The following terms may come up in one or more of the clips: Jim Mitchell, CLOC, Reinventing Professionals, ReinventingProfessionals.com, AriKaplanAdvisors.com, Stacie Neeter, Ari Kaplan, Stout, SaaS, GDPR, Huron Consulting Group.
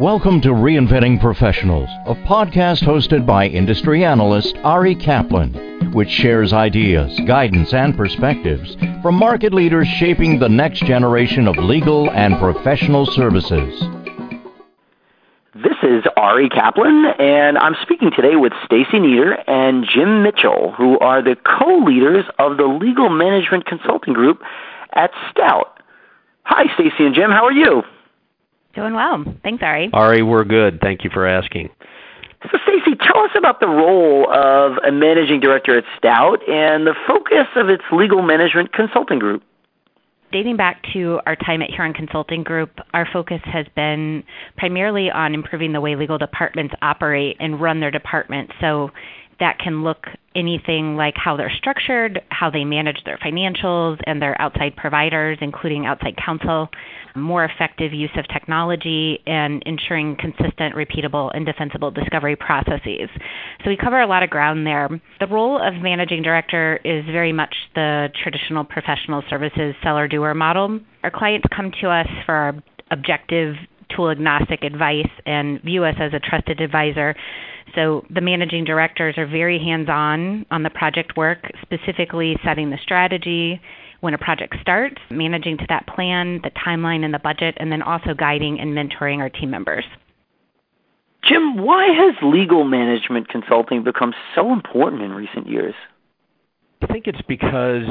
Welcome to Reinventing Professionals, a podcast hosted by industry analyst Ari Kaplan, which shares ideas, guidance, and perspectives from market leaders shaping the next generation of legal and professional services. This is Ari Kaplan, and I'm speaking today with Stacie Neeter and Jim Mitchell, who are the co-leaders of the Legal Management Consulting Group at Stout. Hi, Stacie and Jim. How are you? Doing well. Thanks, Ari. Ari, we're good. Thank you for asking. So, Stacie, tell us about the role of a managing director at Stout and the focus of its legal management consulting group. Dating back to our time at Huron Consulting Group, our focus has been primarily on improving the way legal departments operate and run their departments. So that can look anything like how they're structured, how they manage their financials and their outside providers, including outside counsel, more effective use of technology, and ensuring consistent, repeatable, and defensible discovery processes. So we cover a lot of ground there. The role of managing director is very much the traditional professional services seller-doer model. Our clients come to us for our objective, tool-agnostic advice and view us as a trusted advisor. So the managing directors are very hands-on on the project work, specifically setting the strategy, when a project starts, managing to that plan, the timeline and the budget, and then also guiding and mentoring our team members. Jim, why has legal management consulting become so important in recent years? I think it's because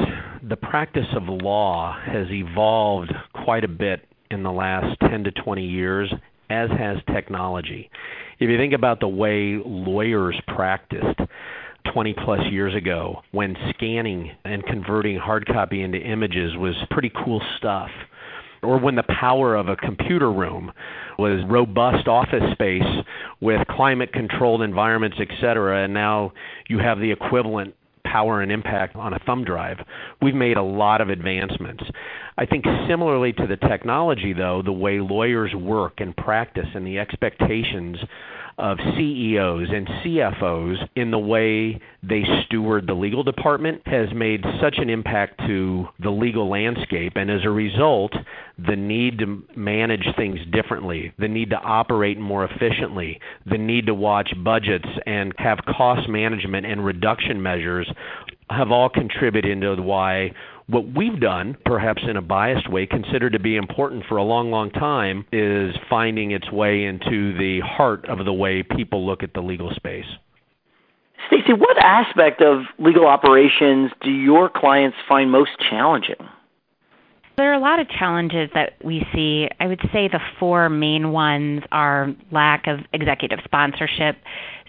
the practice of law has evolved quite a bit in the last 10 to 20 years, as has technology. If you think about the way lawyers practiced 20-plus years ago, when scanning and converting hard copy into images was pretty cool stuff, or when the power of a computer room was robust office space with climate-controlled environments, et cetera, and now you have the equivalent power and impact on a thumb drive. We've made a lot of advancements. I think similarly to the technology, though, the way lawyers work and practice and the expectations of CEOs and CFOs in the way they steward the legal department has made such an impact to the legal landscape. And as a result, the need to manage things differently, the need to operate more efficiently, the need to watch budgets and have cost management and reduction measures have all contributed to why what we've done, perhaps in a biased way, considered to be important for a long, long time, is finding its way into the heart of the way people look at the legal space. Stacie, what aspect of legal operations do your clients find most challenging? There are a lot of challenges that we see. I would say the four main ones are lack of executive sponsorship,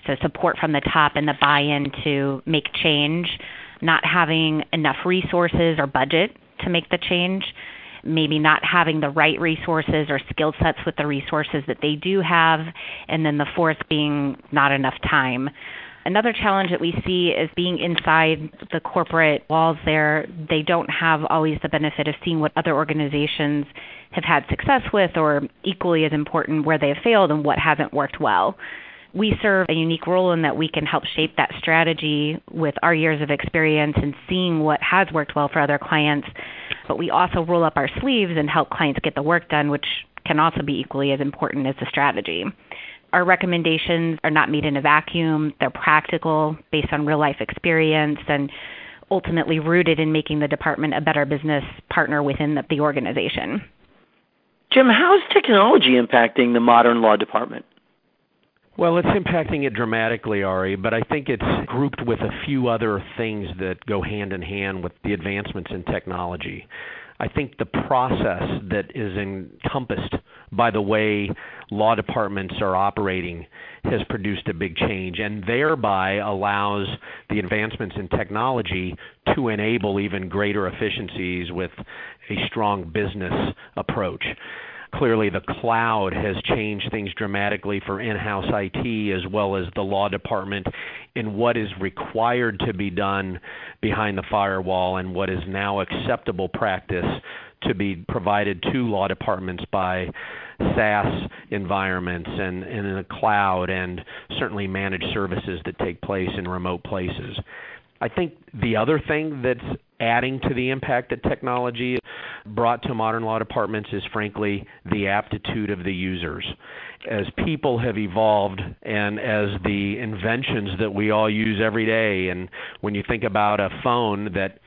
so support from the top and the buy-in to make change, not having enough resources or budget to make the change, maybe not having the right resources or skill sets with the resources that they do have, and then the fourth being not enough time. Another challenge that we see is being inside the corporate walls there. They don't have always the benefit of seeing what other organizations have had success with, or equally as important, where they have failed and what hasn't worked well. We serve a unique role in that we can help shape that strategy with our years of experience and seeing what has worked well for other clients. But we also roll up our sleeves and help clients get the work done, which can also be equally as important as the strategy. Our recommendations are not made in a vacuum. They're practical, based on real-life experience, and ultimately rooted in making the department a better business partner within the organization. Jim, how is technology impacting the modern law department? Well, it's impacting it dramatically, Ari, but I think it's grouped with a few other things that go hand in hand with the advancements in technology. I think the process that is encompassed by the way law departments are operating has produced a big change and thereby allows the advancements in technology to enable even greater efficiencies with a strong business approach. Clearly, the cloud has changed things dramatically for in-house IT as well as the law department in what is required to be done behind the firewall and what is now acceptable practice to be provided to law departments by SaaS environments and in the cloud and certainly managed services that take place in remote places. I think the other thing that's adding to the impact that technology brought to modern law departments is, frankly, the aptitude of the users. As people have evolved and as the inventions that we all use every day, and when you think about a phone, that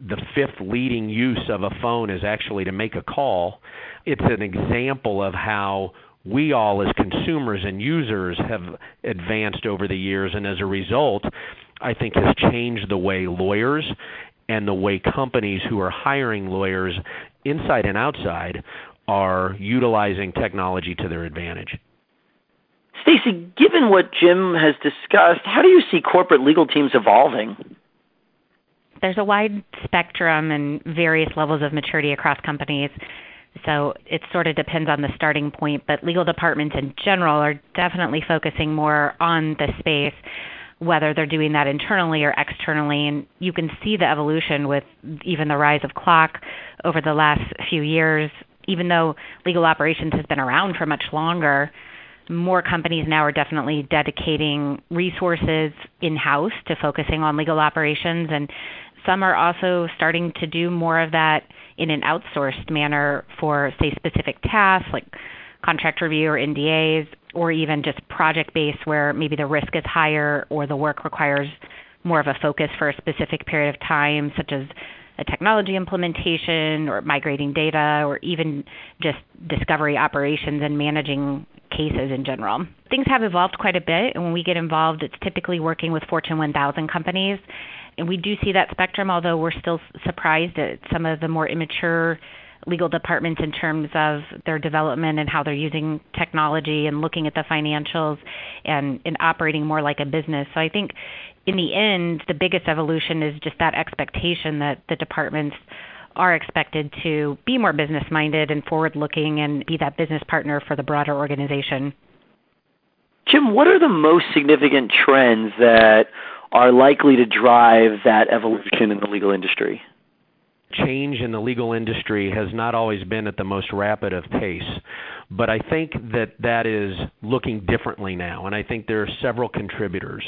the fifth leading use of a phone is actually to make a call, it's an example of how we all as consumers and users have advanced over the years, and as a result, I think has changed the way lawyers and the way companies who are hiring lawyers inside and outside are utilizing technology to their advantage. Stacie, given what Jim has discussed, how do you see corporate legal teams evolving? There's a wide spectrum and various levels of maturity across companies. So it sort of depends on the starting point, but legal departments in general are definitely focusing more on the space, whether they're doing that internally or externally. And you can see the evolution with even the rise of CLOC over the last few years. Even though legal operations has been around for much longer, more companies now are definitely dedicating resources in-house to focusing on legal operations. And some are also starting to do more of that in an outsourced manner for, say, specific tasks like contract review or NDAs, or even just project-based where maybe the risk is higher or the work requires more of a focus for a specific period of time, such as a technology implementation or migrating data or even just discovery operations and managing cases in general. Things have evolved quite a bit, and when we get involved, it's typically working with Fortune 1000 companies. And we do see that spectrum, although we're still surprised at some of the more immature legal departments in terms of their development and how they're using technology and looking at the financials and operating more like a business. So I think in the end, the biggest evolution is just that expectation that the departments are expected to be more business-minded and forward-looking and be that business partner for the broader organization. Jim, what are the most significant trends that are likely to drive that evolution in the legal industry? Change in the legal industry has not always been at the most rapid of pace, but I think that is looking differently now, and I think there are several contributors.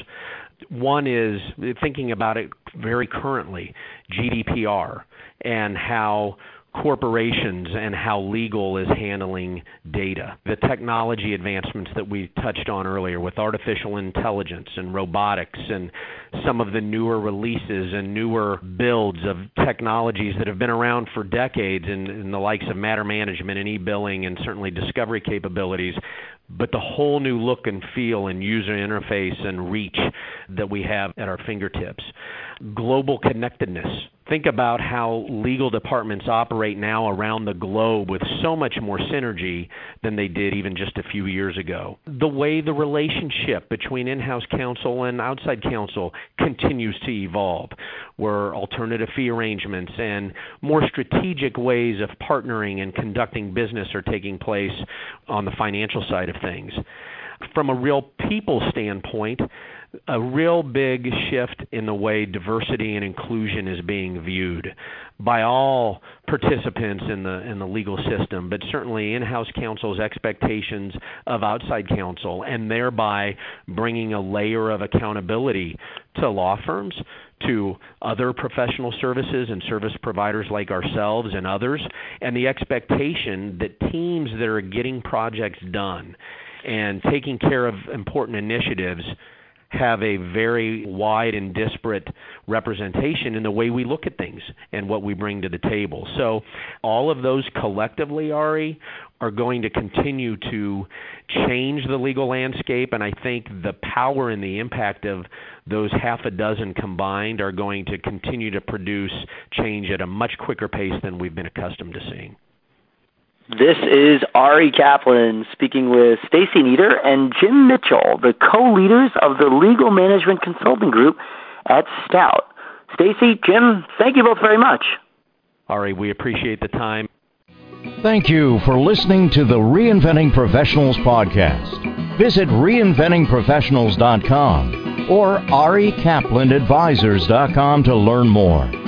One is thinking about it very currently, GDPR, and how corporations and how legal is handling data. The technology advancements that we touched on earlier with artificial intelligence and robotics and some of the newer releases and newer builds of technologies that have been around for decades in the likes of matter management and e-billing and certainly discovery capabilities, but the whole new look and feel and user interface and reach that we have at our fingertips. Global connectedness. Think about how legal departments operate now around the globe with so much more synergy than they did even just a few years ago. The way the relationship between in-house counsel and outside counsel continues to evolve, where alternative fee arrangements and more strategic ways of partnering and conducting business are taking place on the financial side of things. From a real people standpoint, a real big shift in the way diversity and inclusion is being viewed by all participants in the legal system, but certainly in-house counsel's expectations of outside counsel, and thereby bringing a layer of accountability to law firms, to other professional services and service providers like ourselves and others, and the expectation that teams that are getting projects done and taking care of important initiatives have a very wide and disparate representation in the way we look at things and what we bring to the table. So all of those collectively, Ari, are going to continue to change the legal landscape, and I think the power and the impact of those half a dozen combined are going to continue to produce change at a much quicker pace than we've been accustomed to seeing. This is Ari Kaplan speaking with Stacie Neeter and Jim Mitchell, the co-leaders of the Legal Management Consulting Group at Stout. Stacie, Jim, thank you both very much. Ari, we appreciate the time. Thank you for listening to the Reinventing Professionals podcast. Visit ReinventingProfessionals.com or AriKaplanAdvisors.com to learn more.